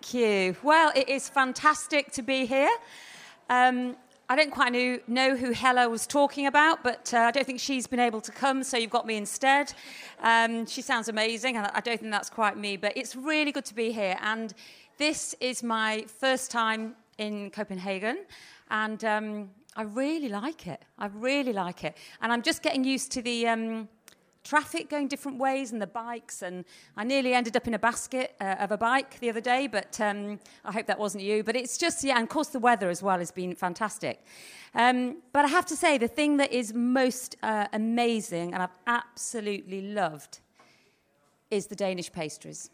Thank you. Well, it is fantastic to be here. I don't quite know who Hella was talking about, but I don't think she's been able to come, so you've got me instead. She sounds amazing, and I don't think that's quite me, but it's really good to be here. And this is my first time in Copenhagen, and I really like it. I really like it. And I'm just getting used to the traffic going different ways and the bikes, and I nearly ended up in a basket of a bike the other day, but I hope that wasn't you. But it's just, yeah, and of course the weather as well has been fantastic. But I have to say, the thing that is most amazing, and I've absolutely loved, is the Danish pastries.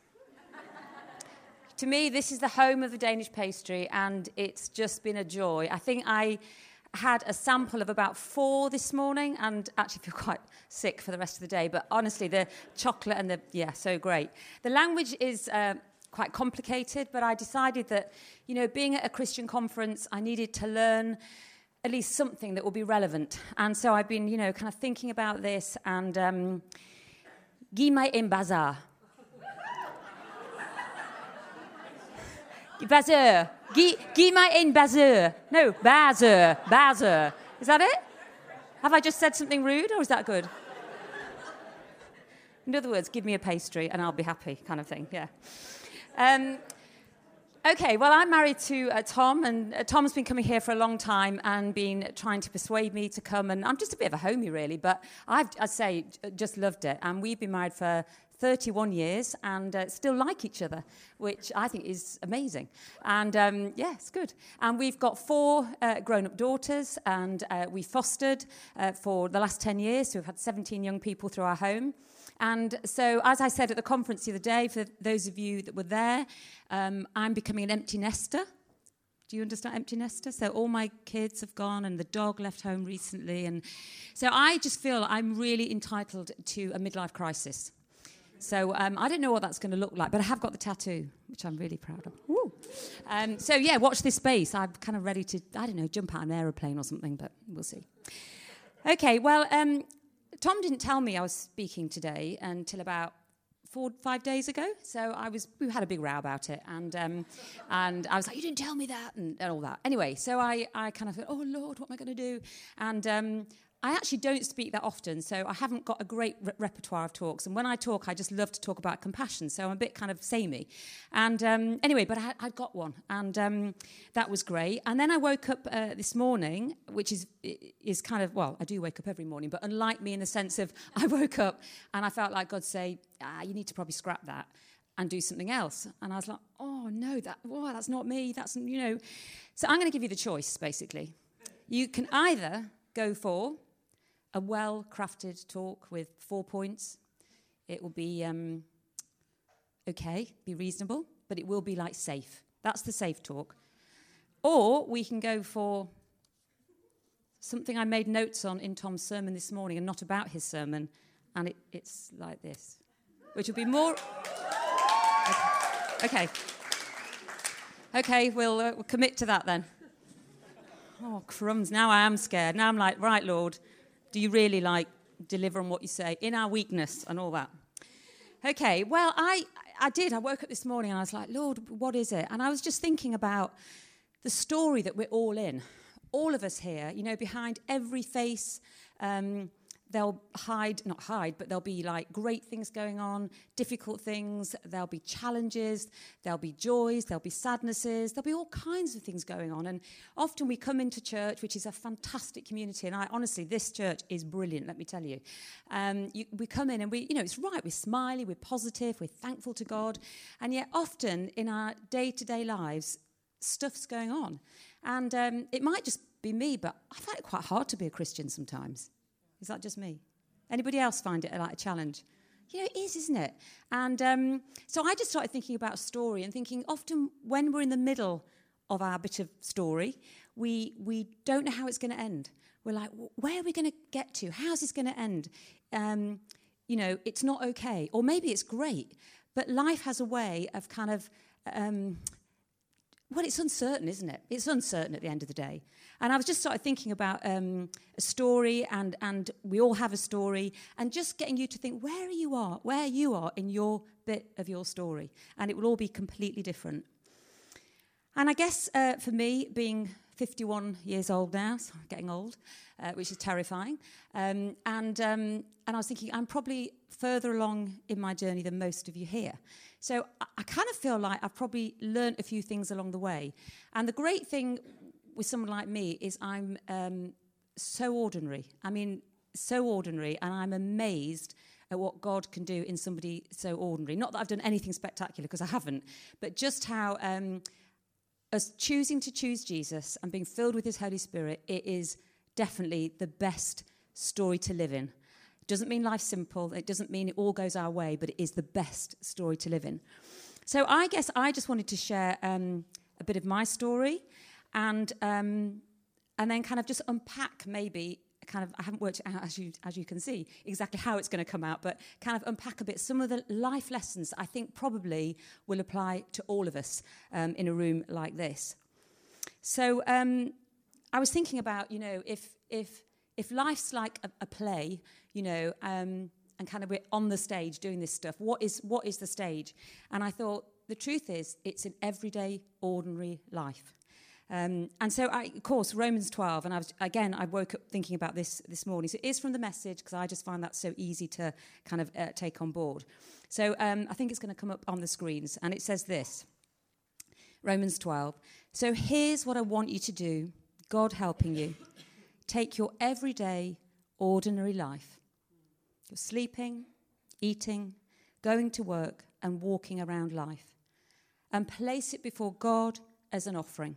To me, this is the home of the Danish pastry, and it's just been a joy. I think I had a sample of about 4 this morning, and actually feel quite sick for the rest of the day. But honestly, the chocolate and the, yeah, so great. The language is quite complicated, but I decided that, you know, being at a Christian conference, I needed to learn at least something that will be relevant. And so I've been, you know, kind of thinking about this, and give mig en bazaar. Bazur. Give my in bazur. No, bazur. Bazur. Is that it? Have I just said something rude, or is that good? In other words, give me a pastry and I'll be happy, kind of thing, yeah. Okay, well, I'm married to Tom, and Tom's been coming here for a long time and been trying to persuade me to come, and I'm just a bit of a homie, really, but I'd say just loved it, and we've been married for 31 years and still like each other, which I think is amazing. And yeah, it's good. And we've got 4 grown-up daughters, and we fostered for the last 10 years. So we've had 17 young people through our home. And so, as I said at the conference the other day, for those of you that were there, I'm becoming an empty nester. Do you understand empty nester? So all my kids have gone, and the dog left home recently. And so I just feel I'm really entitled to a midlife crisis. So I don't know what that's going to look like, but I have got the tattoo, which I'm really proud of. Woo. So, yeah, watch this space. I'm kind of ready to, I don't know, jump out an aeroplane or something, but we'll see. Okay, well, Tom didn't tell me I was speaking today until about 4 or 5 days ago. So we had a big row about it, and I was like, you didn't tell me that, and all that. Anyway, so I kind of thought, oh, Lord, what am I going to do? And I actually don't speak that often, so I haven't got a great repertoire of talks. And when I talk, I just love to talk about compassion, so I'm a bit kind of samey. And anyway, but I got one, and that was great. And then I woke up this morning, which is kind of, well, I do wake up every morning, but unlike me in the sense of I woke up and I felt like God say, you need to probably scrap that and do something else. And I was like, oh, no, that's not me. That's, you know. So I'm going to give you the choice, basically. You can either go for a well-crafted talk with 4 points. It will be okay, be reasonable, but it will be like safe. That's the safe talk. Or we can go for something I made notes on in Tom's sermon this morning, and not about his sermon, and it's like this, which will be more... Okay, we'll commit to that then. Oh, crumbs, now I am scared. Now I'm like, right, Lord, do you really, like, deliver on what you say in our weakness and all that? Okay, well, I woke up this morning and I was like, Lord, what is it? And I was just thinking about the story that we're all in. All of us here, you know, behind every face, they'll not hide, but there'll be, like, great things going on, difficult things, there'll be challenges, there'll be joys, there'll be sadnesses, there'll be all kinds of things going on. And often we come into church, which is a fantastic community, and honestly, this church is brilliant, let me tell you. We come in and we, you know, it's right, we're smiley, we're positive, we're thankful to God, and yet often in our day-to-day lives, stuff's going on. And it might just be me, but I find it quite hard to be a Christian sometimes. Is that just me? Anybody else find it like a challenge? You know, it is, isn't it? And so I just started thinking about story and thinking often when we're in the middle of our bit of story, we don't know how it's going to end. We're like, where are we going to get to? How's this going to end? You know, it's not okay. Or maybe it's great. But life has a way of kind of... Well, it's uncertain, isn't it? It's uncertain at the end of the day. And I was just sort of thinking about a story, and we all have a story, and just getting you to think where you are in your bit of your story, and it will all be completely different. And I guess for me, being 51 years old now, so I'm getting old, which is terrifying. And I was thinking, I'm probably further along in my journey than most of you here. So I kind of feel like I've probably learnt a few things along the way. And the great thing with someone like me is I'm so ordinary. I mean, so ordinary, and I'm amazed at what God can do in somebody so ordinary. Not that I've done anything spectacular, because I haven't, but just how... As choosing to choose Jesus and being filled with his Holy Spirit, it is definitely the best story to live in. It doesn't mean life's simple. It doesn't mean it all goes our way, but it is the best story to live in. So I guess I just wanted to share a bit of my story and then kind of just unpack maybe, kind of, I haven't worked out, as you can see, exactly how it's going to come out, but kind of unpack a bit some of the life lessons I think probably will apply to all of us in a room like this. So I was thinking about, you know, if life's like a play, you know, and kind of we're on the stage doing this stuff, what is the stage? And I thought, the truth is, it's an everyday, ordinary life. And so, of course, Romans 12, and I woke up thinking about this morning. So it is from the Message, because I just find that so easy to kind of take on board. So I think it's going to come up on the screens, and it says this, Romans 12. So here's what I want you to do, God helping you. Take your everyday, ordinary life. You're sleeping, eating, going to work, and walking around life. And place it before God as an offering.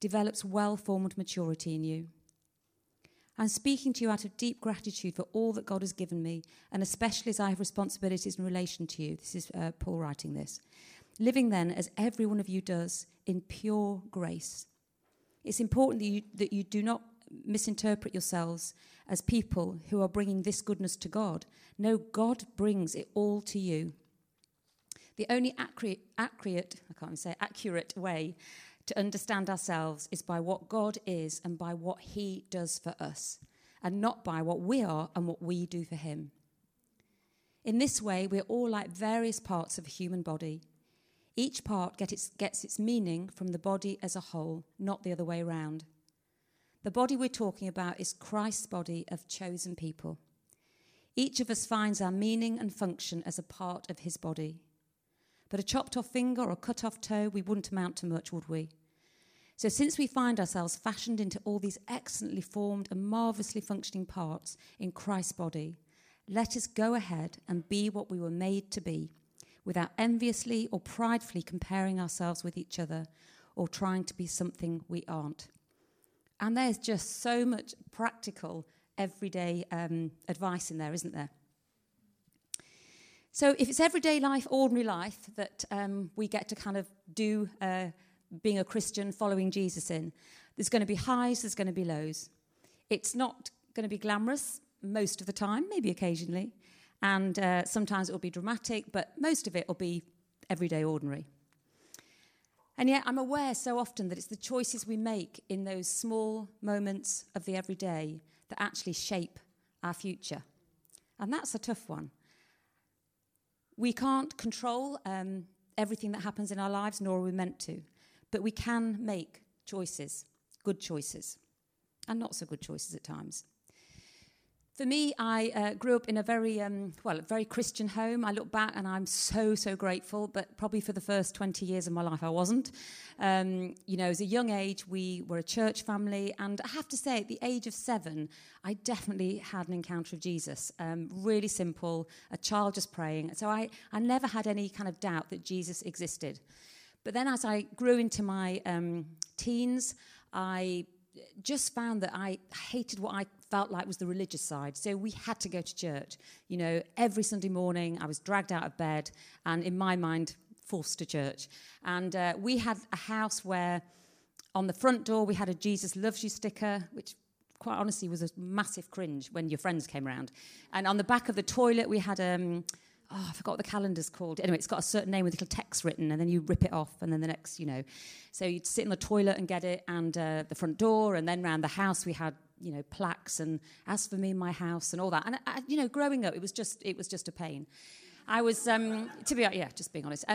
develops well-formed maturity in you. I'm speaking to you out of deep gratitude for all that God has given me, and especially as I have responsibilities in relation to you. This is Paul writing this. Living then, as every one of you does, in pure grace. It's important that you do not misinterpret yourselves as people who are bringing this goodness to God. No, God brings it all to you. The only accurate way to understand ourselves is by what God is and by what he does for us, and not by what we are and what we do for him. In this way, we're all like various parts of a human body. Each part gets its meaning from the body as a whole, not the other way around. The body we're talking about is Christ's body of chosen people. Each of us finds our meaning and function as a part of his body. But a chopped-off finger or a cut-off toe, we wouldn't amount to much, would we? So since we find ourselves fashioned into all these excellently formed and marvellously functioning parts in Christ's body, let us go ahead and be what we were made to be, without enviously or pridefully comparing ourselves with each other or trying to be something we aren't. And there's just so much practical, everyday advice in there, isn't there? So if it's everyday life, ordinary life, that we get to kind of do... being a Christian, following Jesus in. There's going to be highs, there's going to be lows. It's not going to be glamorous most of the time, maybe occasionally, and sometimes it'll be dramatic, but most of it will be everyday ordinary. And yet I'm aware so often that it's the choices we make in those small moments of the everyday that actually shape our future. And that's a tough one. We can't control everything that happens in our lives, nor are we meant to. But we can make choices, good choices, and not so good choices at times. For me, I grew up in a very Christian home. I look back and I'm so, so grateful, but probably for the first 20 years of my life I wasn't. You know, as a young age, we were a church family, and I have to say, at the age of 7, I definitely had an encounter with Jesus. Really simple, a child just praying. So I never had any kind of doubt that Jesus existed. But then as I grew into my teens, I just found that I hated what I felt like was the religious side. So we had to go to church. You know, every Sunday morning I was dragged out of bed, and in my mind, Forster Church. And we had a house where on the front door we had a Jesus Loves You sticker, which quite honestly was a massive cringe when your friends came around. And on the back of the toilet we had I forgot what the calendar's called. Anyway, it's got a certain name with little text written, and then you rip it off, and then the next, you know. So you'd sit in the toilet and get it, and the front door, and then round the house we had, you know, plaques, and as for me, my house, and all that. And, growing up, it was just a pain. I was, just being honest.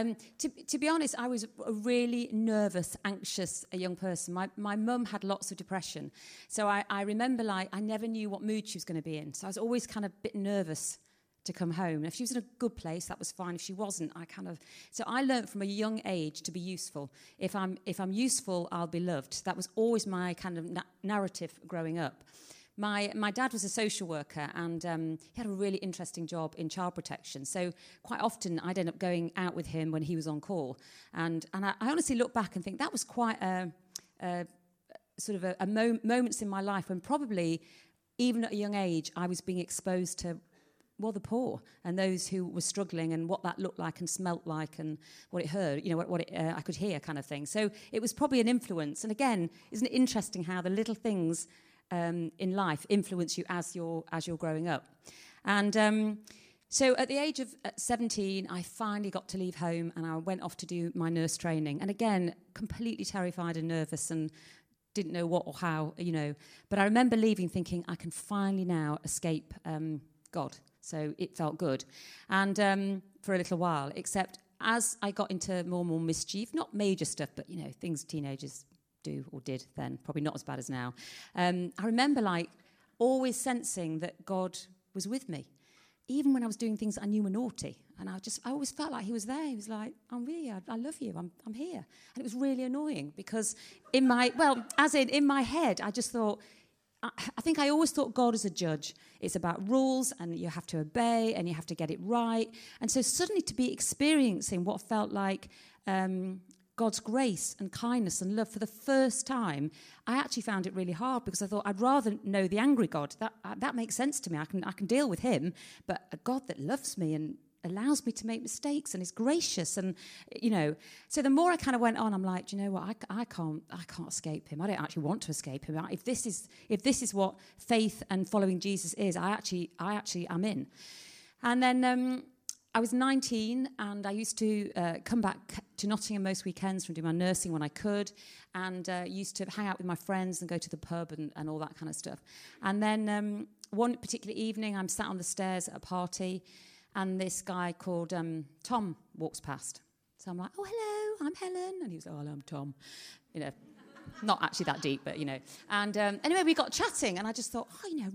To be honest, I was a really nervous, anxious young person. My mum had lots of depression. So I remember, I never knew what mood she was going to be in. So I was always kind of a bit nervous to come home. And if she was in a good place, that was fine. If she wasn't, So I learned from a young age to be useful. If I'm useful, I'll be loved. That was always my kind of narrative growing up. My dad was a social worker, and he had a really interesting job in child protection. So quite often I'd end up going out with him when he was on call. And I honestly look back and think that was quite a moments in my life when probably, even at a young age, I was being exposed to the poor and those who were struggling, and what that looked like and smelt like, and what it heard, I could hear, kind of thing. So it was probably an influence. And again, isn't it interesting how the little things in life influence you as you're growing up? And so at the age of 17, I finally got to leave home, and I went off to do my nurse training. And again, completely terrified and nervous, and didn't know what or how, But I remember leaving thinking, I can finally now escape God. So it felt good, and for a little while. Except as I got into more and more mischief, not major stuff, but things teenagers do or did then, probably not as bad as now. I remember always sensing that God was with me, even when I was doing things I knew were naughty. And I always felt like He was there. He was like, "I'm with you. I love you. I'm here." And it was really annoying because in my head, I just thought. I think I always thought God is a judge. It's about rules, and you have to obey, and you have to get it right. And so suddenly to be experiencing what felt like God's grace and kindness and love for the first time, I actually found it really hard because I thought I'd rather know the angry God. That makes sense to me. I can deal with him, but a God that loves me and allows me to make mistakes and is gracious, and so the more I kind of went on, I'm like, do you know what? I can't escape him. I don't actually want to escape him. If this is what faith and following Jesus is, I actually am in. And then I was 19, and I used to come back to Nottingham most weekends from doing my nursing when I could, and used to hang out with my friends and go to the pub and all that kind of stuff. And then one particular evening, I'm sat on the stairs at a party. And this guy called Tom walks past. So I'm like, "Oh, hello, I'm Helen." And he was like, "Oh, hello, I'm Tom." Not actually that deep, but, And anyway, we got chatting, and I just thought, really,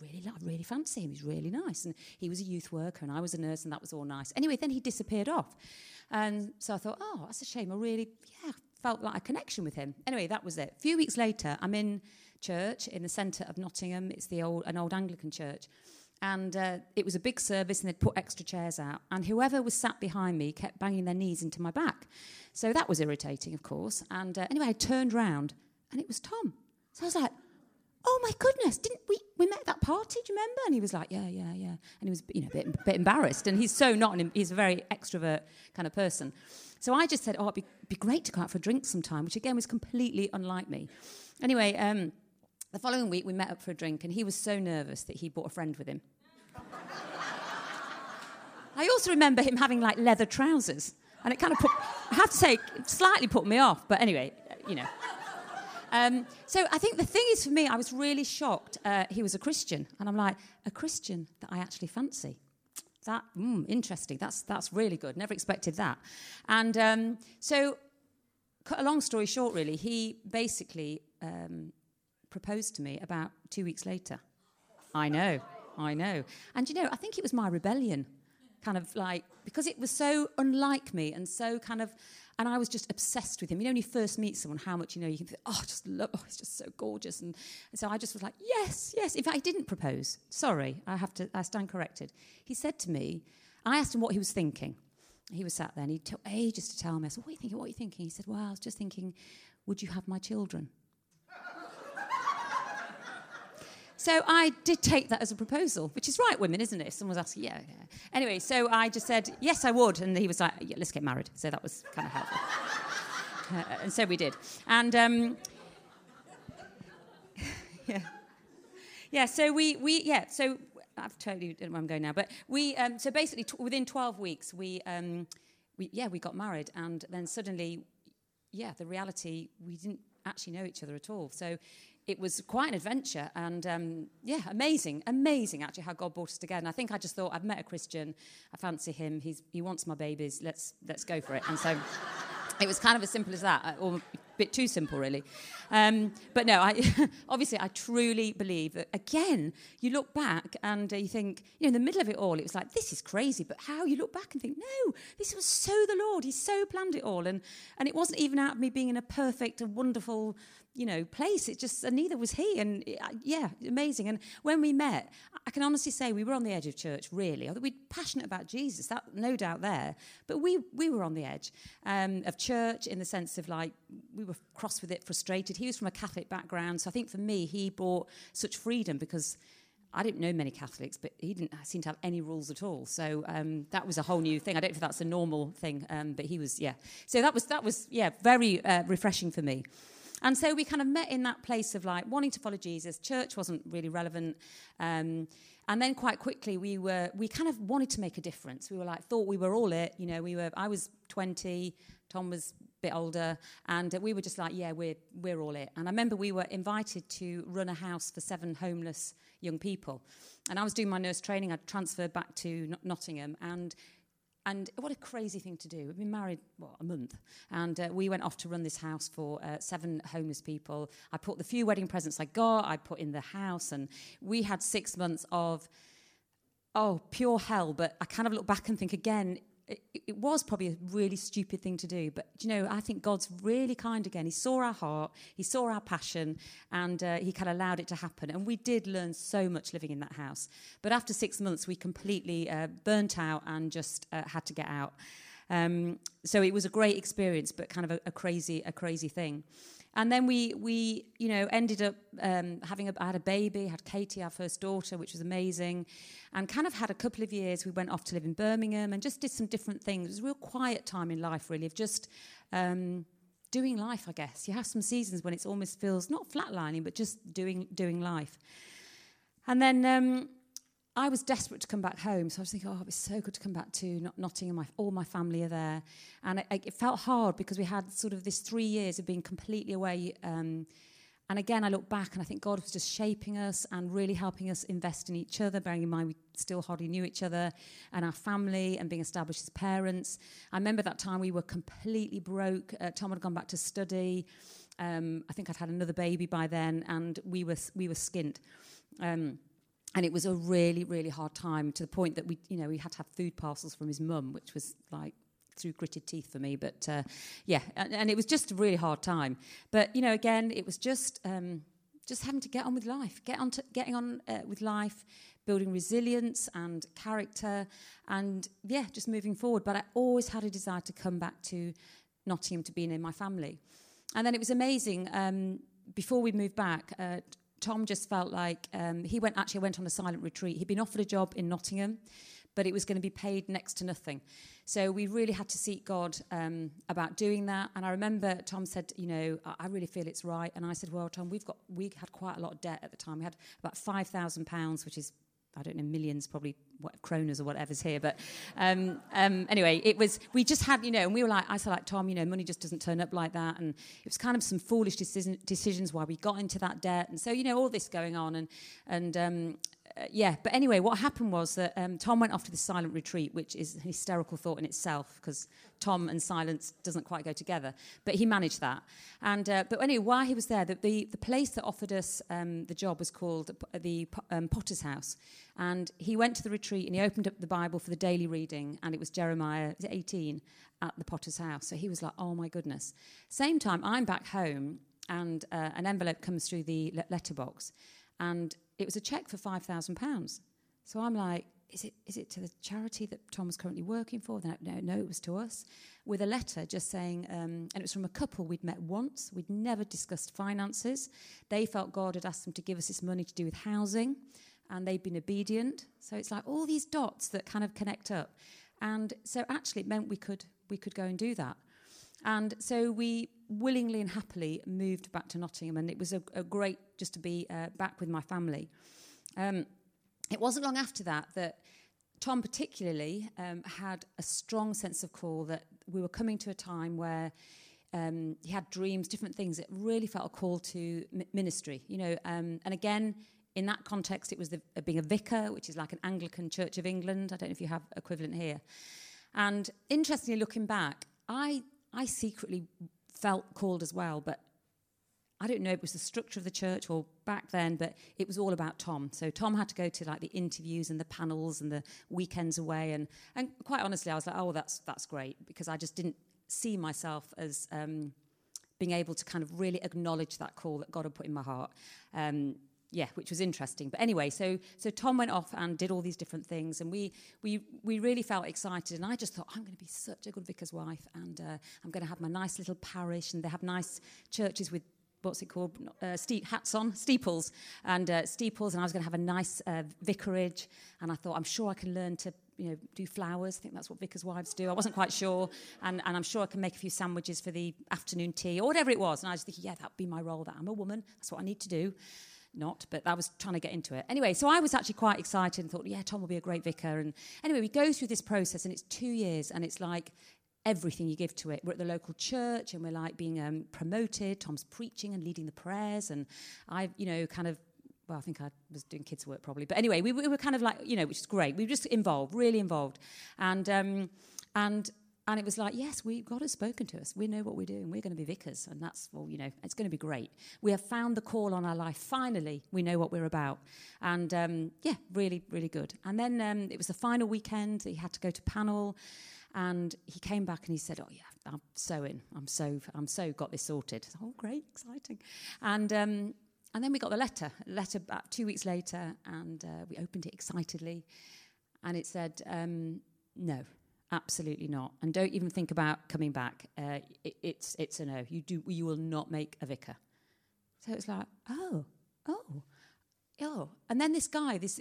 really, I really fancy him. He's really nice. And he was a youth worker, and I was a nurse, and that was all nice. Anyway, then he disappeared off. And so I thought, oh, that's a shame. I really, felt like a connection with him. Anyway, that was it. A few weeks later, I'm in church in the centre of Nottingham. It's an old Anglican church. And it was a big service, and they'd put extra chairs out. And whoever was sat behind me kept banging their knees into my back. So that was irritating, of course. And anyway, I turned round, and it was Tom. So I was like, "Oh, my goodness, didn't we met at that party, do you remember?" And he was like, "Yeah, yeah, yeah." And he was, a bit embarrassed. And he's he's a very extrovert kind of person. So I just said, "Oh, it'd be great to go out for a drink sometime," which, again, was completely unlike me. Anyway, the following week, we met up for a drink, and he was so nervous that he brought a friend with him. I also remember him having, leather trousers, and it kind of slightly put me off, but anyway, So I think the thing is, for me, I was really shocked he was a Christian, and I'm like, a Christian that I actually fancy. That, interesting, that's really good, never expected that. And so, cut a long story short, really, he basically... proposed to me about 2 weeks later. I know. And I think it was my rebellion, because it was so unlike me and so and I was just obsessed with him. When you first meet someone, how much you can think, he's just so gorgeous. And so I just was like, yes. In fact, he didn't propose. Sorry, I stand corrected. He said to me, I asked him what he was thinking. He was sat there, and he took ages to tell me. I said, what are you thinking? He said, well, I was just thinking, would you have my children? So I did take that as a proposal, which is right, women, isn't it? Someone was asking, yeah. Anyway, so I just said, yes, I would. And he was like, yeah, let's get married. So that was kind of helpful. And so we did. And, yeah. Yeah, so so I've totally don't know where I'm going now. But we, so basically within 12 weeks, we got married. And then suddenly, the reality, we didn't actually know each other at all. So it was quite an adventure, and amazing actually how God brought us together. And I think I just thought, I've met a Christian, I fancy him, he wants my babies, let's go for it. And so it was kind of as simple as that, or a bit too simple really. But no, obviously I truly believe that, again, you look back and you think, in the middle of it all, it was like, this is crazy, but how you look back and think, no, this was so the Lord, he so planned it all. And it wasn't even out of me being in a perfect and wonderful place. It just, and neither was he. And amazing. And when we met, I can honestly say we were on the edge of church, really. Although we'd passionate about Jesus, that no doubt there. But we were on the edge of church in the sense of, like, we were cross with it, frustrated. He was from a Catholic background. So I think for me, he brought such freedom because I didn't know many Catholics, but he didn't seem to have any rules at all. So that was a whole new thing. I don't know if that's a normal thing, but he was, yeah. So that was very refreshing for me. And so we kind of met in that place of, like, wanting to follow Jesus. Church wasn't really relevant. And then quite quickly we kind of wanted to make a difference. We were like, thought we were all it. I was 20, Tom was a bit older, and we were just like, yeah, we're all it. And I remember we were invited to run a house for 7 homeless young people. And I was doing my nurse training. I transferred back to Nottingham, and what a crazy thing to do. We've been married, a month. And we went off to run this house for 7 homeless people. I put the few wedding presents I got, I put in the house. And we had 6 months of, pure hell. But I kind of look back and think, again, it was probably a really stupid thing to do. But, I think God's really kind again. He saw our heart, he saw our passion, and he kind of allowed it to happen. And we did learn so much living in that house. But after 6 months, we completely burnt out and just had to get out. So it was a great experience, but kind of a crazy thing. And then we ended up I had a baby, had Katie, our first daughter, which was amazing, and kind of had a couple of years. We went off to live in Birmingham and just did some different things. It was a real quiet time in life, really, of just doing life, I guess. You have some seasons when it almost feels, not flatlining, but just doing life. And then I was desperate to come back home, so I was thinking, it'd be so good to come back to Nottingham. All my family are there, and it felt hard because we had sort of this 3 years of being completely away. And again, I look back and I think God was just shaping us and really helping us invest in each other, bearing in mind we still hardly knew each other and our family and being established as parents. I remember that time we were completely broke. Tom had gone back to study. I think I'd had another baby by then, and we were skint. And it was a really, really hard time, to the point that we had to have food parcels from his mum, which was like through gritted teeth for me. But and it was just a really hard time. But again, it was just having to get on with life, with life, building resilience and character, and just moving forward. But I always had a desire to come back to Nottingham to be in my family. And then it was amazing. Before we moved back. Tom just felt like he went on a silent retreat. He'd been offered a job in Nottingham, but it was going to be paid next to nothing. So we really had to seek God about doing that. And I remember Tom said, I really feel it's right. And I said, well, Tom, we had quite a lot of debt at the time. We had about £5,000, which is, I don't know, millions, probably kronas or whatever's here. But anyway, it was, we just had, and we were like, I said, like, Tom, money just doesn't turn up like that. And it was kind of some foolish decisions why we got into that debt. And so, all this going on. But anyway, what happened was that Tom went off to this silent retreat, which is a hysterical thought in itself, because Tom and silence doesn't quite go together. But he managed that. And but anyway, while he was there, the place that offered us the job was called the Potter's House. And he went to the retreat and he opened up the Bible for the daily reading, and it was Jeremiah 18 at the Potter's House. So he was like, oh my goodness. Same time, I'm back home, and an envelope comes through the letterbox, and it was a cheque for £5,000. So I'm like, is it to the charity that Tom was currently working for? No, it was to us, with a letter just saying, and it was from a couple we'd met once. We'd never discussed finances. They felt God had asked them to give us this money to do with housing, and they'd been obedient. So it's like all these dots that kind of connect up. And so actually it meant we could go and do that. And so we willingly and happily moved back to Nottingham, and it was a great just to be back with my family. It wasn't long after that Tom particularly had a strong sense of call that we were coming to a time where he had dreams, different things that really felt a call to ministry, you know. And again, in that context, it was being a vicar, which is like an Anglican Church of England. I don't know if you have equivalent here. And interestingly, looking back, I secretly felt called as well, but I don't know if it was the structure of the church or back then, but it was all about Tom. So Tom had to go to like the interviews and the panels and the weekends away. And quite honestly, I was like, oh, that's great, because I just didn't see myself as being able to kind of really acknowledge that call that God had put in my heart. Which was interesting. But anyway, so Tom went off and did all these different things, and we really felt excited. And I just thought, I'm going to be such a good vicar's wife, and I'm going to have my nice little parish, and they have nice churches with, what's it called, steeples, and and I was going to have a nice vicarage. And I thought, I'm sure I can learn to, you know, do flowers. I think that's what vicars' wives do. I wasn't quite sure, and I'm sure I can make a few sandwiches for the afternoon tea or whatever it was. And I was thinking, yeah, that'd be my role. That I'm a woman. That's what I need to do. Not, but I was trying to get into it. Anyway, so I was actually quite excited and thought, yeah, Tom will be a great vicar. And anyway, we go through this process, and it's 2 years, and it's like everything you give to it. We're at the local church, and we're like being promoted. Tom's preaching and leading the prayers, and I, you know, kind of, well, I think I was doing kids' work probably. But anyway, we were kind of like, you know, which is great. We were just involved, really involved. And it was like, yes, God has spoken to us. We know what we're doing. We're going to be vicars. And that's, well, you know, it's going to be great. We have found the call on our life. Finally, we know what we're about. And, really, really good. And then it was the final weekend that he had to go to panel. And he came back and he said, oh, yeah, I'm so in. I'm so got this sorted. I said, oh, great, exciting. And then we got the letter about 2 weeks later. And we opened it excitedly. And it said, no. Absolutely not, and don't even think about coming back. It's a no. You will not make a vicar. So it's like, oh, and then this guy, this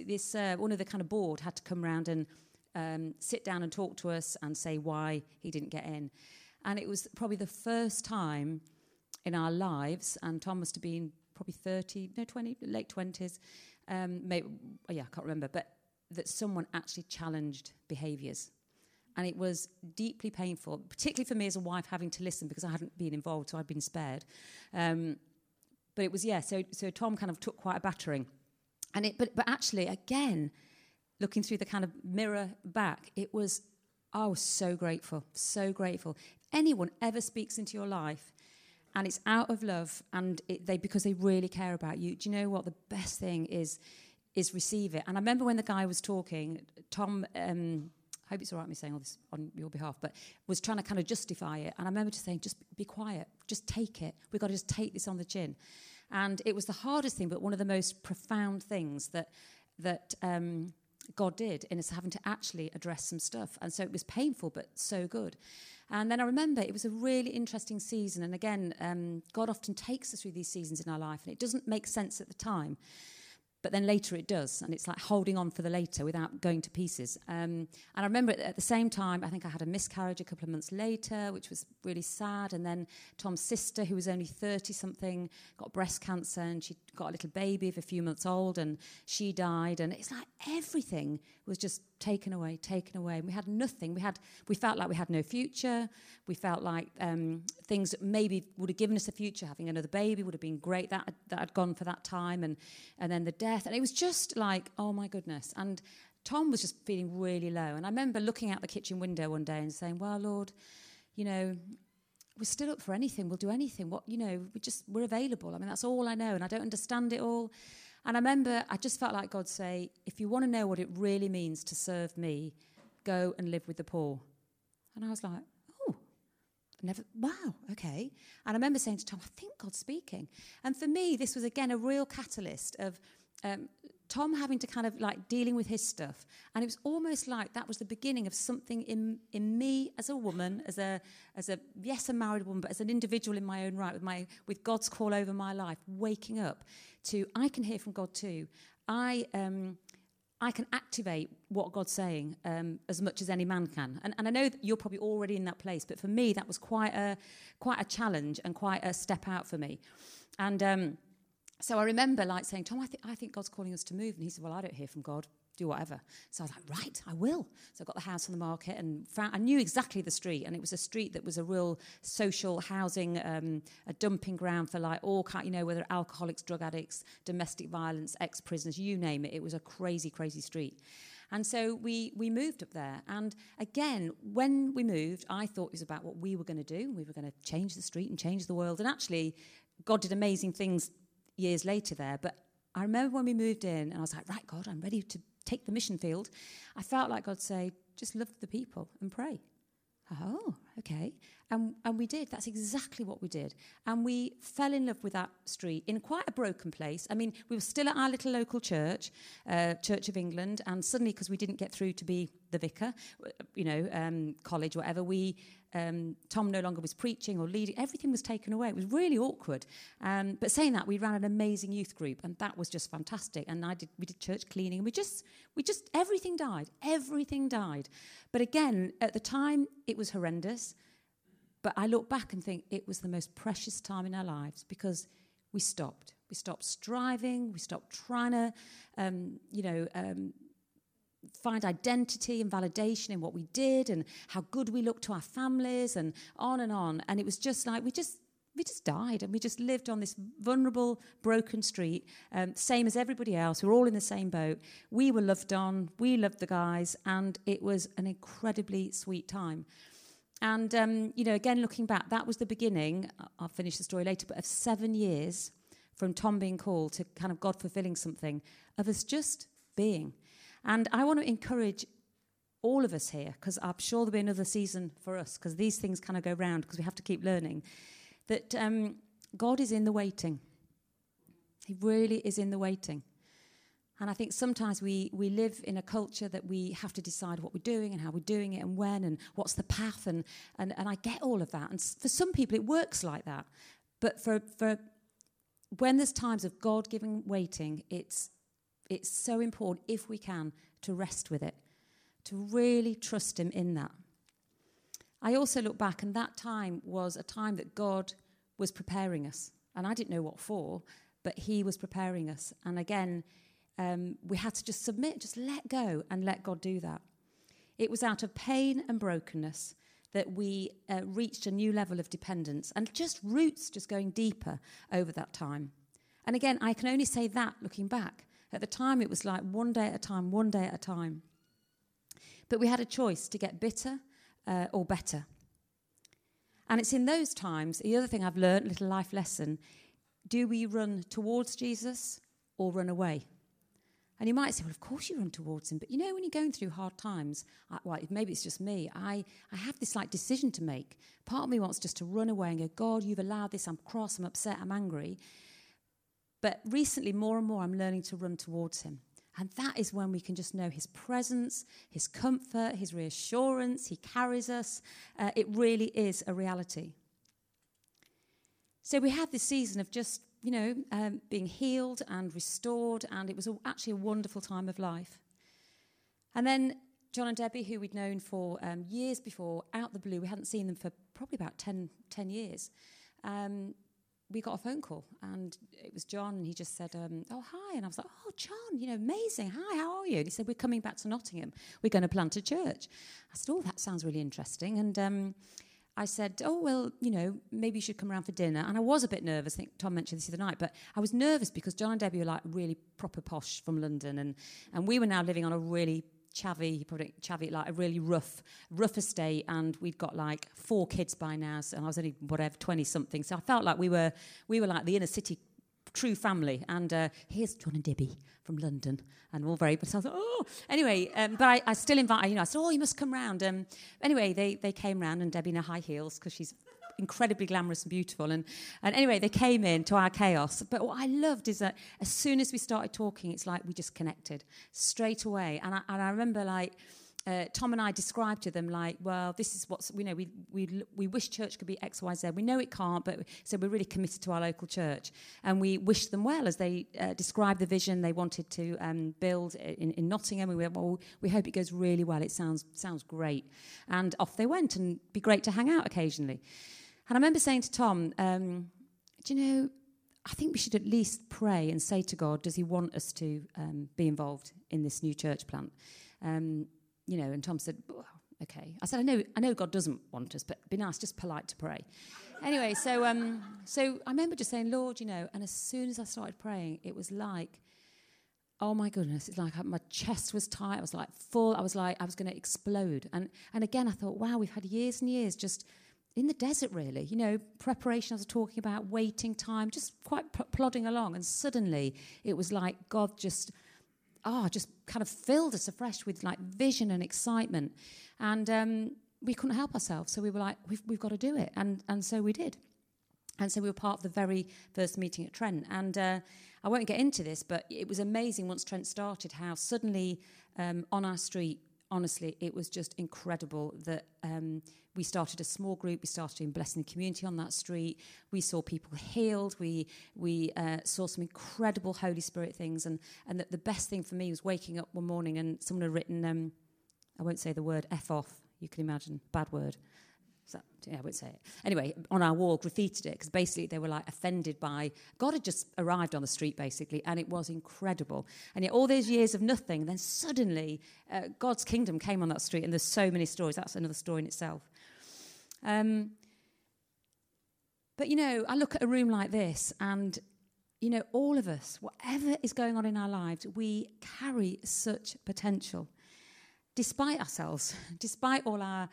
one of the kind of board had to come round and sit down and talk to us and say why he didn't get in, and it was probably the first time in our lives, and Tom must have been probably 20s, I can't remember, but that someone actually challenged behaviours. And it was deeply painful, particularly for me as a wife having to listen because I hadn't been involved, so I'd been spared. But it was, so Tom kind of took quite a battering. But actually, again, looking through the kind of mirror back, I was so grateful, so grateful. If anyone ever speaks into your life and it's out of love and because they really care about you, do you know what? The best thing is receive it. And I remember when the guy was talking, Tom... I hope it's all right me saying all this on your behalf, but was trying to kind of justify it. And I remember just saying, just be quiet, just take it. We've got to just take this on the chin. And it was the hardest thing, but one of the most profound things that God did in us having to actually address some stuff. And so it was painful, but so good. And then I remember it was a really interesting season. And again, God often takes us through these seasons in our life, and it doesn't make sense at the time. But then later it does, and it's like holding on for the later without going to pieces. And I remember at the same time, I think I had a miscarriage a couple of months later, which was really sad. And then Tom's sister, who was only 30-something, got breast cancer, and she got a little baby of a few months old, and she died. And it's like everything was just taken away. And we had nothing. We felt like we had no future. We felt like things that maybe would have given us a future, having another baby would have been great. That had gone for that time, and then the death. And it was just like, oh my goodness. And Tom was just feeling really low. And I remember looking out the kitchen window one day and saying, "Well, Lord, you know, we're still up for anything. We'll do anything. What, you know, we're available. I mean, that's all I know, and I don't understand it all." And I remember I just felt like God say, if you want to know what it really means to serve me, go and live with the poor. And I was like, oh, wow, okay. And I remember saying to Tom, I think God's speaking. And for me, this was, again, a real catalyst of Tom having to kind of like dealing with his stuff. And it was almost like that was the beginning of something in me as a woman, as a married woman, but as an individual in my own right, with God's call over my life, waking up to, I can hear from God too. I can activate what God's saying as much as any man can. And I know that you're probably already in that place, but for me, that was quite a challenge and quite a step out for me. And so I remember like saying, Tom, I think God's calling us to move. And he said, well, I don't hear from God. Do whatever. So I was like, right, I will. So I got the house on the market and I knew exactly the street. And it was a street that was a real social housing, a dumping ground for like all kind, whether alcoholics, drug addicts, domestic violence, ex-prisoners, you name it. It was a crazy, crazy street. And so we moved up there. And again, when we moved, I thought it was about what we were going to do. We were going to change the street and change the world. And actually, God did amazing things years later there. But I remember when we moved in and I was like, right, God, I'm ready to take the mission field. I felt like God say, just love the people and pray. Oh, okay. And we did. That's exactly what we did. And we fell in love with that street in quite a broken place. I mean, we were still at our little local church, Church of England, and suddenly, because we didn't get through to be the vicar, college, whatever, Tom no longer was preaching or leading. Everything was taken away. It was really awkward. But saying that, we ran an amazing youth group, and that was just fantastic. And we did church cleaning, and we just everything died. Everything died. But again, at the time, it was horrendous. But I look back and think it was the most precious time in our lives because we stopped. We stopped striving. We stopped trying to, find identity and validation in what we did and how good we looked to our families and on and on. And it was just like we just died and we just lived on this vulnerable, broken street, same as everybody else. We were all in the same boat. We were loved on. We loved the guys. And it was an incredibly sweet time. And, again, looking back, that was the beginning. I'll finish the story later, but of 7 years from Tom being called to kind of God fulfilling something, of us just being. And I want to encourage all of us here, because I'm sure there'll be another season for us, because these things kind of go round, because we have to keep learning, that God is in the waiting. He really is in the waiting. And I think sometimes we live in a culture that we have to decide what we're doing and how we're doing it and when and what's the path. And I get all of that. And for some people, it works like that. But for when there's times of God giving waiting, it's so important, if we can, to rest with it, to really trust him in that. I also look back, and that time was a time that God was preparing us. And I didn't know what for, but he was preparing us. And again, we had to just submit, just let go and let God do that. It was out of pain and brokenness that we reached a new level of dependence and just roots just going deeper over that time. And again, I can only say that looking back. At the time, it was like one day at a time. But we had a choice to get bitter or better. And it's in those times, the other thing I've learned, little life lesson, do we run towards Jesus or run away? And you might say, well, of course you run towards him. But when you're going through hard times, maybe it's just me, I have this like decision to make. Part of me wants just to run away and go, God, you've allowed this. I'm cross, I'm upset, I'm angry. But recently, more and more, I'm learning to run towards him. And that is when we can just know his presence, his comfort, his reassurance. He carries us. It really is a reality. So we had this season of just, being healed and restored, and it was actually a wonderful time of life. And then John and Debbie, who we'd known for years before, out the blue, we hadn't seen them for probably about 10 years, we got a phone call, and it was John, and he just said, oh, hi. And I was like, oh, John, amazing. Hi, how are you? And he said, we're coming back to Nottingham. We're going to plant a church. I said, oh, that sounds really interesting. And I said, oh, well, maybe you should come around for dinner. And I was a bit nervous. I think Tom mentioned this the other night, but I was nervous because John and Debbie were like really proper posh from London. And we were now living on a really chavvy, like a really rough estate. And we'd got like 4 kids by now. So, and I was only, 20 something. So I felt like we were like the inner city true family. And here's John and Debbie from London, and all very, but I was like, oh, anyway, but I still invited, I said, oh, you must come round. Anyway, they came round, and Debbie in her high heels, because she's incredibly glamorous and beautiful. And anyway, they came in to our chaos. But what I loved is that as soon as we started talking, it's like we just connected straight away. And I remember, like, Tom and I described to them, like, well, this is what's, you know, we wish church could be X, Y, Z. We know it can't, but so we're really committed to our local church. And we wished them well as they described the vision they wanted to build in Nottingham. And we went, well, we hope it goes really well. It sounds great. And off they went, and it'd be great to hang out occasionally. And I remember saying to Tom, do you know, I think we should at least pray and say to God, does he want us to be involved in this new church plant? You know, and Tom said, oh, okay. I said, I know God doesn't want us, but be nice, just polite to pray. Anyway, so I remember just saying, Lord, you know, and as soon as I started praying, it was like, oh my goodness, it's like my chest was tight. I was like full. I was like, I was going to explode. And again, I thought, wow, we've had years and years just in the desert, really. You know, preparation, I was talking about, waiting time, just quite plodding along. And suddenly it was like God just kind of filled us afresh with, like, vision and excitement. And we couldn't help ourselves. So we were like, we've got to do it. And so we did. And so we were part of the very first meeting at Trent. And I won't get into this, but it was amazing once Trent started how suddenly on our street, honestly, it was just incredible that we started a small group. We started doing blessing the community on that street. We saw people healed. We saw some incredible Holy Spirit things. And the best thing for me was waking up one morning and someone had written, I won't say the word, F off. You can imagine, bad word. So, yeah, I won't say it. Anyway, on our wall, graffitied it, because basically they were, like, offended by... God had just arrived on the street, basically, and it was incredible. And yet all those years of nothing, then suddenly God's kingdom came on that street, and there's so many stories. That's another story in itself. But, you know, I look at a room like this, and, you know, all of us, whatever is going on in our lives, we carry such potential. Despite ourselves, despite all our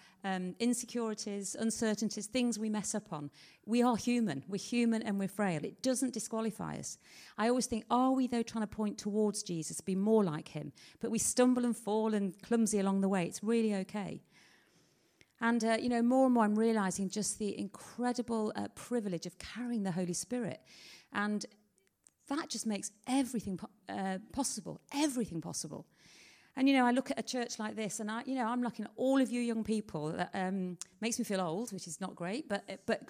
insecurities, uncertainties, things we mess up on, we are human. We're human and we're frail. It doesn't disqualify us. I always think, are we, though, trying to point towards Jesus, be more like him? But we stumble and fall and clumsy along the way. It's really okay. And, you know, more and more I'm realising just the incredible privilege of carrying the Holy Spirit. And that just makes everything possible, everything possible. And, you know, I look at a church like this, and, I'm looking at all of you young people. That makes me feel old, which is not great, but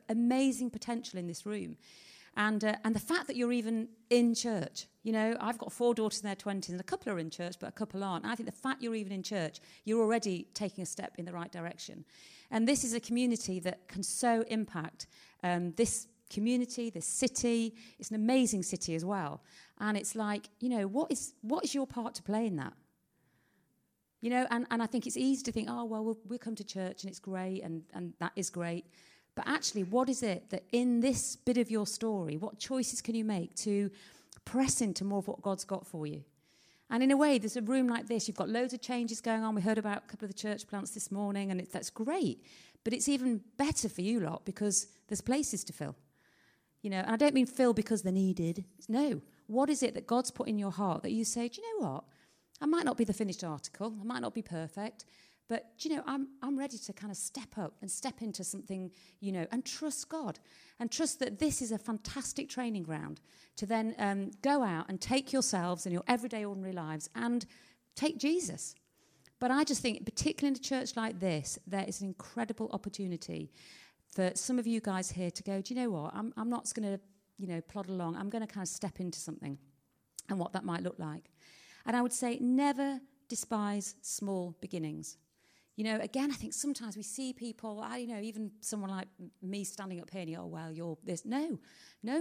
amazing potential in this room. And the fact that you're even in church, you know, I've got 4 daughters in their 20s, and a couple are in church, but a couple aren't. And I think the fact you're even in church, you're already taking a step in the right direction. And this is a community that can so impact this community, this city. It's an amazing city as well. And it's like, you know, what is your part to play in that? You know, and I think it's easy to think, oh, well, we'll come to church and it's great and that is great. But actually, what is it that in this bit of your story, what choices can you make to press into more of what God's got for you? And in a way, there's a room like this. You've got loads of changes going on. We heard about a couple of the church plants this morning, and that's great. But it's even better for you lot because there's places to fill. You know, and I don't mean fill because they're needed. No. What is it that God's put in your heart that you say, do you know what? I might not be the finished article. I might not be perfect. But, you know, I'm ready to kind of step up and step into something, you know, and trust God. And trust that this is a fantastic training ground to then go out and take yourselves and your everyday ordinary lives and take Jesus. But I just think, particularly in a church like this, there is an incredible opportunity for some of you guys here to go, do you know what? I'm not going to, you know, plod along. I'm going to kind of step into something and what that might look like. And I would say never despise small beginnings. You know, again, I think sometimes we see people, even someone like me standing up here and oh, well, you're this. No,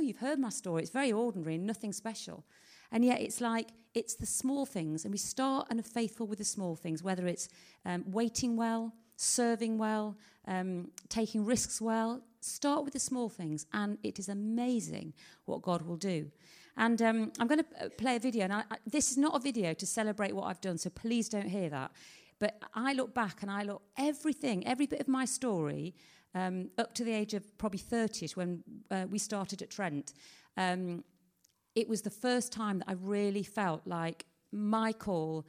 you've heard my story. It's very ordinary and nothing special. And yet it's like it's the small things. And we start and are faithful with the small things, whether it's waiting well, serving well, taking risks well. Start with the small things. And it is amazing what God will do. And I'm going to play a video. And this is not a video to celebrate what I've done, so please don't hear that. But I look back and I look everything, every bit of my story, up to the age of probably 30-ish when we started at Trent. It was the first time that I really felt like my call,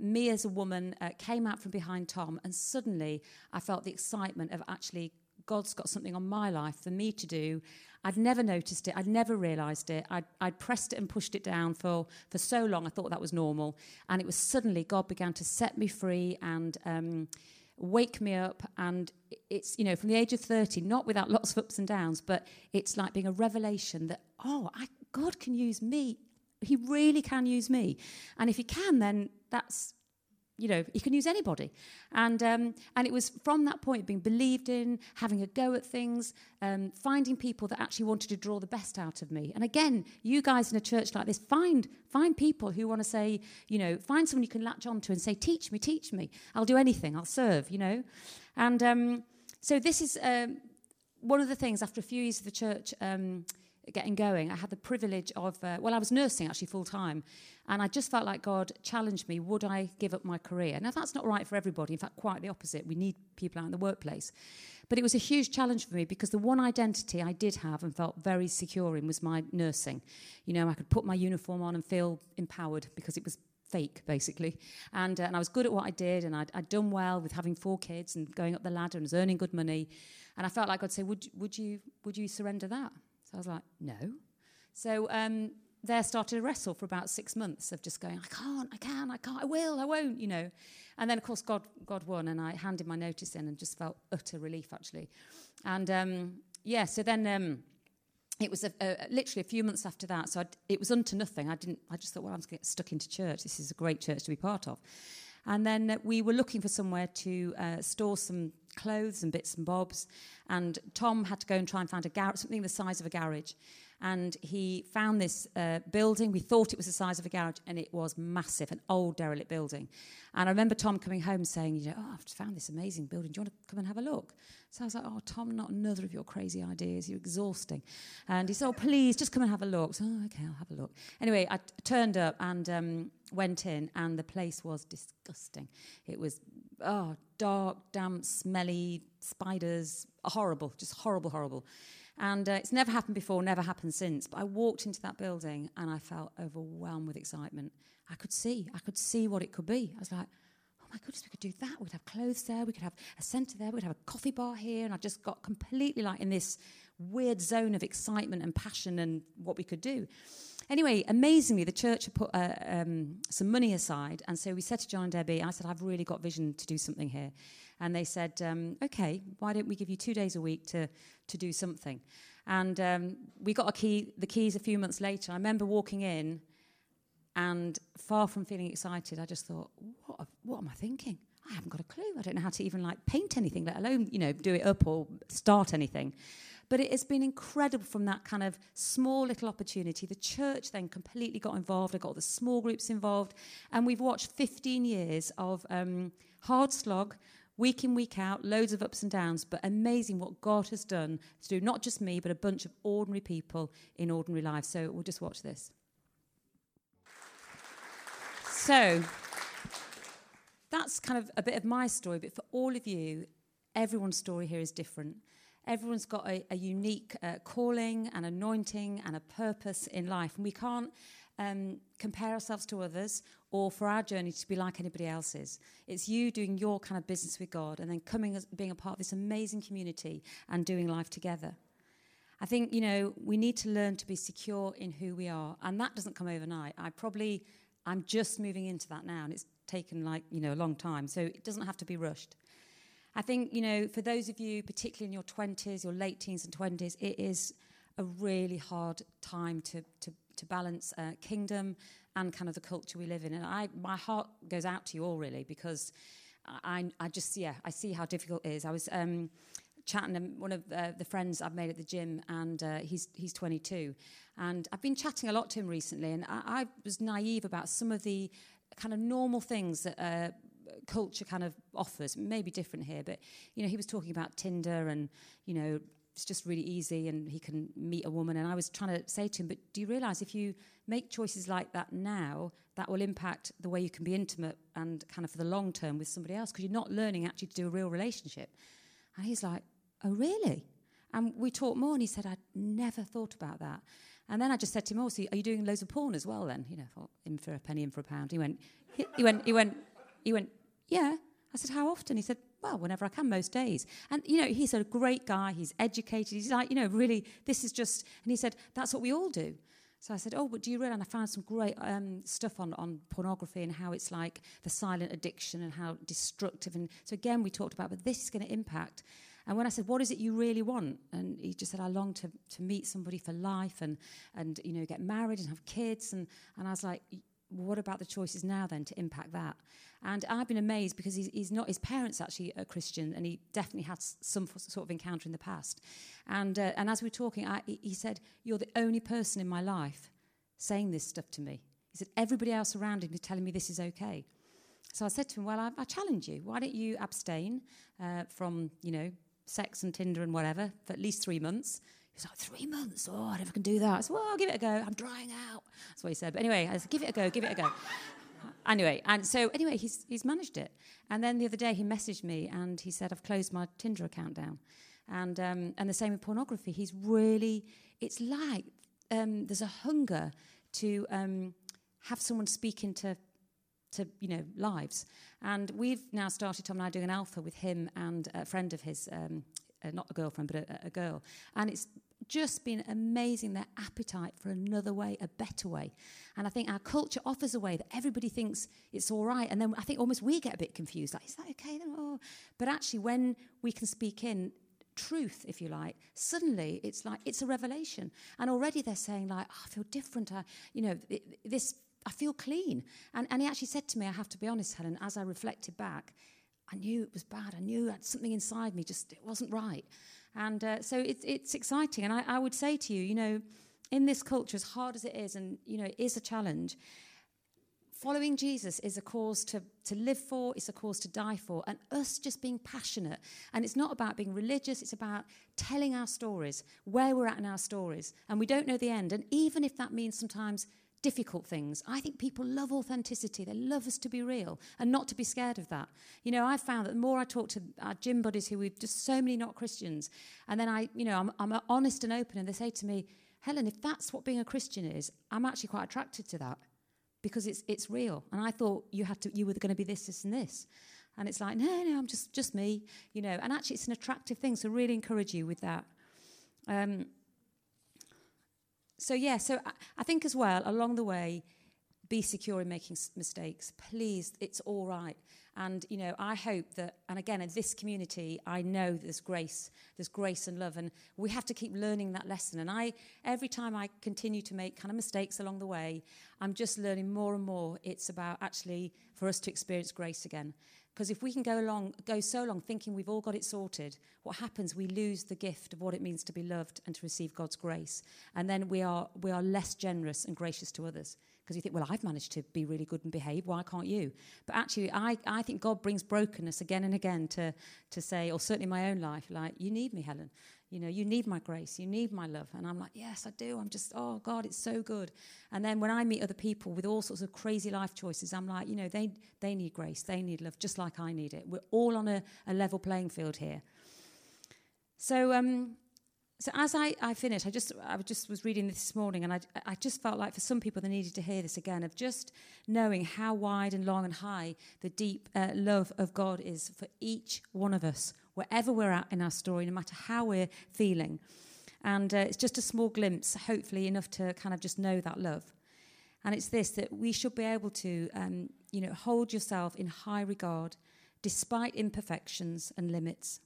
me as a woman, came out from behind Tom. And suddenly I felt the excitement of actually God's got something on my life for me to do. I'd never noticed it. I'd never realised it. I'd pressed it and pushed it down for so long. I thought that was normal. And it was suddenly God began to set me free and wake me up. And it's, you know, from the age of 30, not without lots of ups and downs, but it's like being a revelation that, God can use me. He really can use me. And if he can, then that's, you know, he can use anybody. And it was from that point, being believed in, having a go at things, finding people that actually wanted to draw the best out of me. And again, you guys in a church like this, find people who want to say, you know, find someone you can latch on to and say, teach me. I'll do anything. I'll serve, you know. And so this is one of the things after a few years of the church getting going, I had the privilege of, I was nursing actually full time, and I just felt like God challenged me, would I give up my career? Now that's not right for everybody, in fact quite the opposite, we need people out in the workplace, but it was a huge challenge for me because the one identity I did have and felt very secure in was my nursing. You know, I could put my uniform on and feel empowered because it was fake basically, and I was good at what I did, and I'd done well with having 4 kids and going up the ladder and was earning good money, and I felt like I'd say, would you surrender that? So I was like, no. So there started a wrestle for about 6 months of just going, I can't, I will, I won't, you know. And then, of course, God won, and I handed my notice in and just felt utter relief, actually. And, so then it was literally a few months after that. So it was unto nothing. I just thought, well, I'm just going to get stuck into church. This is a great church to be part of. And then we were looking for somewhere to store some clothes and bits and bobs. And Tom had to go and try and find a garage, something the size of a garage. And he found this building. We thought it was the size of a garage, and it was massive, an old derelict building. And I remember Tom coming home saying, you know, I've found this amazing building. Do you want to come and have a look? So I was like, Tom, not another of your crazy ideas. You're exhausting. And he said, please, just come and have a look. So, okay, I'll have a look. Anyway, I turned up and went in, and the place was disgusting. It was dark, damp, smelly, spiders, horrible, just horrible, horrible. And it's never happened before, never happened since. But I walked into that building and I felt overwhelmed with excitement. I could see what it could be. I was like, oh my goodness, we could do that. We'd have clothes there. We could have a centre there. We'd have a coffee bar here. And I just got completely like in this weird zone of excitement and passion and what we could do. Anyway, amazingly, the church had put some money aside. And so we said to John and Debbie, I said, I've really got vision to do something here. And they said, okay, why don't we give you 2 days a week to do something? And we got the keys a few months later. I remember walking in, and far from feeling excited, I just thought, what am I thinking? I haven't got a clue. I don't know how to even like paint anything, let alone, you know, do it up or start anything. But it has been incredible from that kind of small little opportunity. The church then completely got involved. I got all the small groups involved. And we've watched 15 years of hard slog, week in, week out, loads of ups and downs, but amazing what God has done through not just me, but a bunch of ordinary people in ordinary lives. So we'll just watch this. So that's kind of a bit of my story, but for all of you, everyone's story here is different. Everyone's got a unique calling and anointing and a purpose in life. And we can't compare ourselves to others or for our journey to be like anybody else's. It's you doing your kind of business with God and then coming as being a part of this amazing community and doing life together. I think, you know, we need to learn to be secure in who we are. And that doesn't come overnight. I'm just moving into that now, and it's taken like, you know, a long time. So it doesn't have to be rushed. I think, you know, for those of you, particularly in your 20s, your late teens and 20s, it is a really hard time to balance kingdom and kind of the culture we live in. And my heart goes out to you all, really, because I see how difficult it is. I was chatting to one of the friends I've made at the gym, and he's 22. And I've been chatting a lot to him recently, and I was naive about some of the kind of normal things that culture kind of offers, maybe different here, but you know, he was talking about Tinder and, you know, it's just really easy and he can meet a woman. And I was trying to say to him, but do you realise if you make choices like that now, that will impact the way you can be intimate and kind of for the long term with somebody else, because you're not learning actually to do a real relationship. And he's like, oh really? And we talked more, and he said, I'd never thought about that. And then I just said to him, so are you doing loads of porn as well then? You know, I thought, in for a penny, in for a pound. He went, yeah. I said, how often? He said, well, whenever I can, most days. And, you know, he's a great guy. He's educated. He's like, you know, really, this is just... And he said, that's what we all do. So I said, oh, but do you realise... And I found some great stuff on pornography and how it's like the silent addiction and how destructive. And so, again, we talked about, but this is going to impact. And when I said, what is it you really want? And he just said, I long to meet somebody for life and you know, get married and have kids. And I was like... What about the choices now then to impact that? And I've been amazed because he's not, his parents actually are Christian, and he definitely had some sort of encounter in the past. And as we were talking, he said, you're the only person in my life saying this stuff to me. He said, everybody else around him is telling me this is okay. So I said to him, well, I challenge you. Why don't you abstain from, you know, sex and Tinder and whatever for at least 3 months? He was like, 3 months? Oh, I never can do that. I said, well, I'll give it a go. I'm drying out. That's what he said. But anyway, I said, give it a go. Anyway, he's managed it. And then the other day he messaged me and he said, I've closed my Tinder account down. And the same with pornography. He's really, it's like there's a hunger to have someone speak into you know, lives. And we've now started, Tom and I, doing an alpha with him and a friend of his, not a girlfriend, but a girl. And it's just been amazing, their appetite for another way, a better way. And I think our culture offers a way that everybody thinks it's all right. And then I think almost we get a bit confused, like, is that okay? Oh. But actually, when we can speak in truth, if you like, suddenly it's like, it's a revelation. And already they're saying, like, oh, I feel different. I feel clean. And he actually said to me, I have to be honest, Helen, as I reflected back, I knew it was bad. I knew something inside me, just it wasn't right. And so it's exciting. And I would say to you, you know, in this culture, as hard as it is, and, you know, it is a challenge, following Jesus is a cause to live for, it's a cause to die for, and us just being passionate. And it's not about being religious, it's about telling our stories, where we're at in our stories. And we don't know the end. And even if that means sometimes difficult things. I think people love authenticity. They love us to be real and not to be scared of that. You know, I found that the more I talk to our gym buddies who we've just so many not Christians, and then I'm honest and open, and they say to me, Helen, if that's what being a Christian is, I'm actually quite attracted to that because it's real. And I thought you were going to be this, this, and this. And it's like, no, I'm just me, you know. And actually, it's an attractive thing. So really encourage you with that. So I think as well, along the way, be secure in making mistakes. Please, it's all right. And, you know, I hope that, and again, in this community, I know that there's grace and love, and we have to keep learning that lesson. And every time I continue to make kind of mistakes along the way, I'm just learning more and more. It's about actually for us to experience grace again. Because if we can go so long thinking we've all got it sorted, what happens? We lose the gift of what it means to be loved and to receive God's grace. And then we are less generous and gracious to others. Because you think, well, I've managed to be really good and behave, why can't you? But actually, I think God brings brokenness again and again to say, or certainly in my own life, like, you need me, Helen. You know, you need my grace, you need my love. And I'm like, yes, I do. I'm just, oh, God, it's so good. And then when I meet other people with all sorts of crazy life choices, I'm like, you know, they need grace, they need love, just like I need it. We're all on a level playing field here. So as I finish, I was reading this morning, and I just felt like for some people they needed to hear this again, of just knowing how wide and long and high the deep love of God is for each one of us, wherever we're at in our story, no matter how we're feeling. And it's just a small glimpse, hopefully enough to kind of just know that love. And it's this, that we should be able to, you know, hold yourself in high regard, despite imperfections and limits.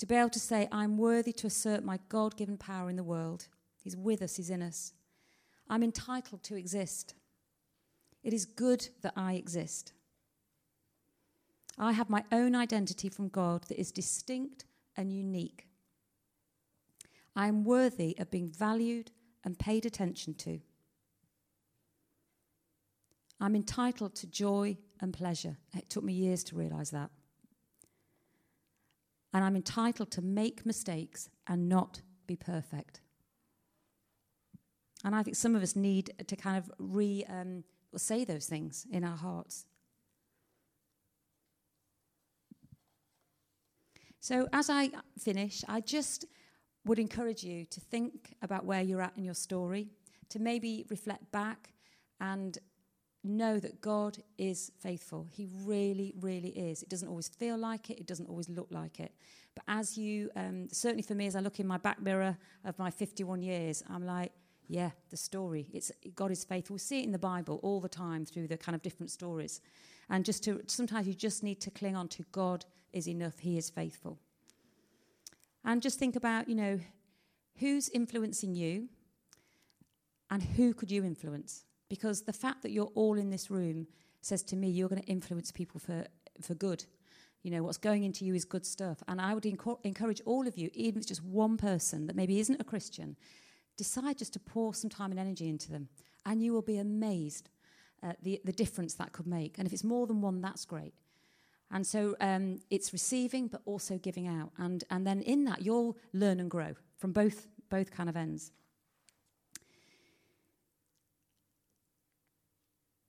To be able to say, I'm worthy to assert my God-given power in the world. He's with us, he's in us. I'm entitled to exist. It is good that I exist. I have my own identity from God that is distinct and unique. I am worthy of being valued and paid attention to. I'm entitled to joy and pleasure. It took me years to realise that. And I'm entitled to make mistakes and not be perfect. And I think some of us need to kind of say those things in our hearts. So as I finish, I just would encourage you to think about where you're at in your story, to maybe reflect back and know that God is faithful. He really, really is. It doesn't always feel like it. It doesn't always look like it. But as you, certainly for me, as I look in my back mirror of my 51 years, I'm like, yeah, the story. It's God is faithful. We see it in the Bible all the time through the kind of different stories. And just to, sometimes you just need to cling on to God is enough. He is faithful. And just think about, you know, who's influencing you and who could you influence? Because the fact that you're all in this room says to me you're going to influence people for good. You know, what's going into you is good stuff. And I would encourage all of you, even if it's just one person that maybe isn't a Christian, decide just to pour some time and energy into them. And you will be amazed at the difference that could make. And if it's more than one, that's great. And so it's receiving but also giving out. And then in that, you'll learn and grow from both kind of ends.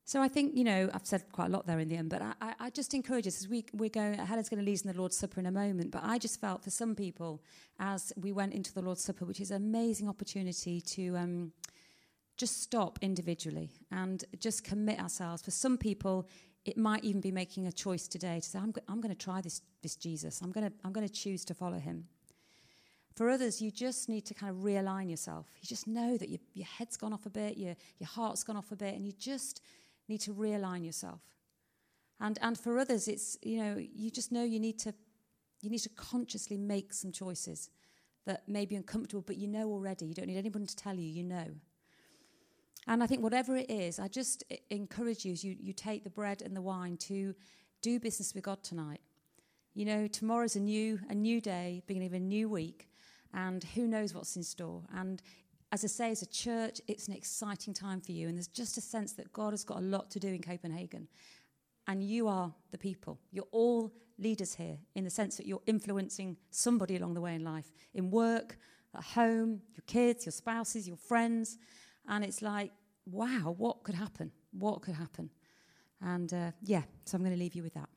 So I think, you know, I've said quite a lot there in the end, but I just encourage us as we're going, Helen's going to lead us in the Lord's Supper in a moment, but I just felt for some people as we went into the Lord's Supper, which is an amazing opportunity to just stop individually and just commit ourselves. For some people, it might even be making a choice today to say, I'm going to try this Jesus. I'm going to choose to follow him. For others, you just need to kind of realign yourself. You just know that your head's gone off a bit, your heart's gone off a bit, and you just need to realign yourself. And for others, it's, you know, you just know you need to consciously make some choices that may be uncomfortable, but you know already. You don't need anyone to tell you, you know. And I think whatever it is, I just encourage you as you take the bread and the wine to do business with God tonight. You know, tomorrow's a new day, beginning of a new week, and who knows what's in store. And as I say, as a church, it's an exciting time for you. And there's just a sense that God has got a lot to do in Copenhagen. And you are the people. You're all leaders here in the sense that you're influencing somebody along the way in life, in work, at home, your kids, your spouses, your friends. And it's like, wow, what could happen? What could happen? And so I'm going to leave you with that.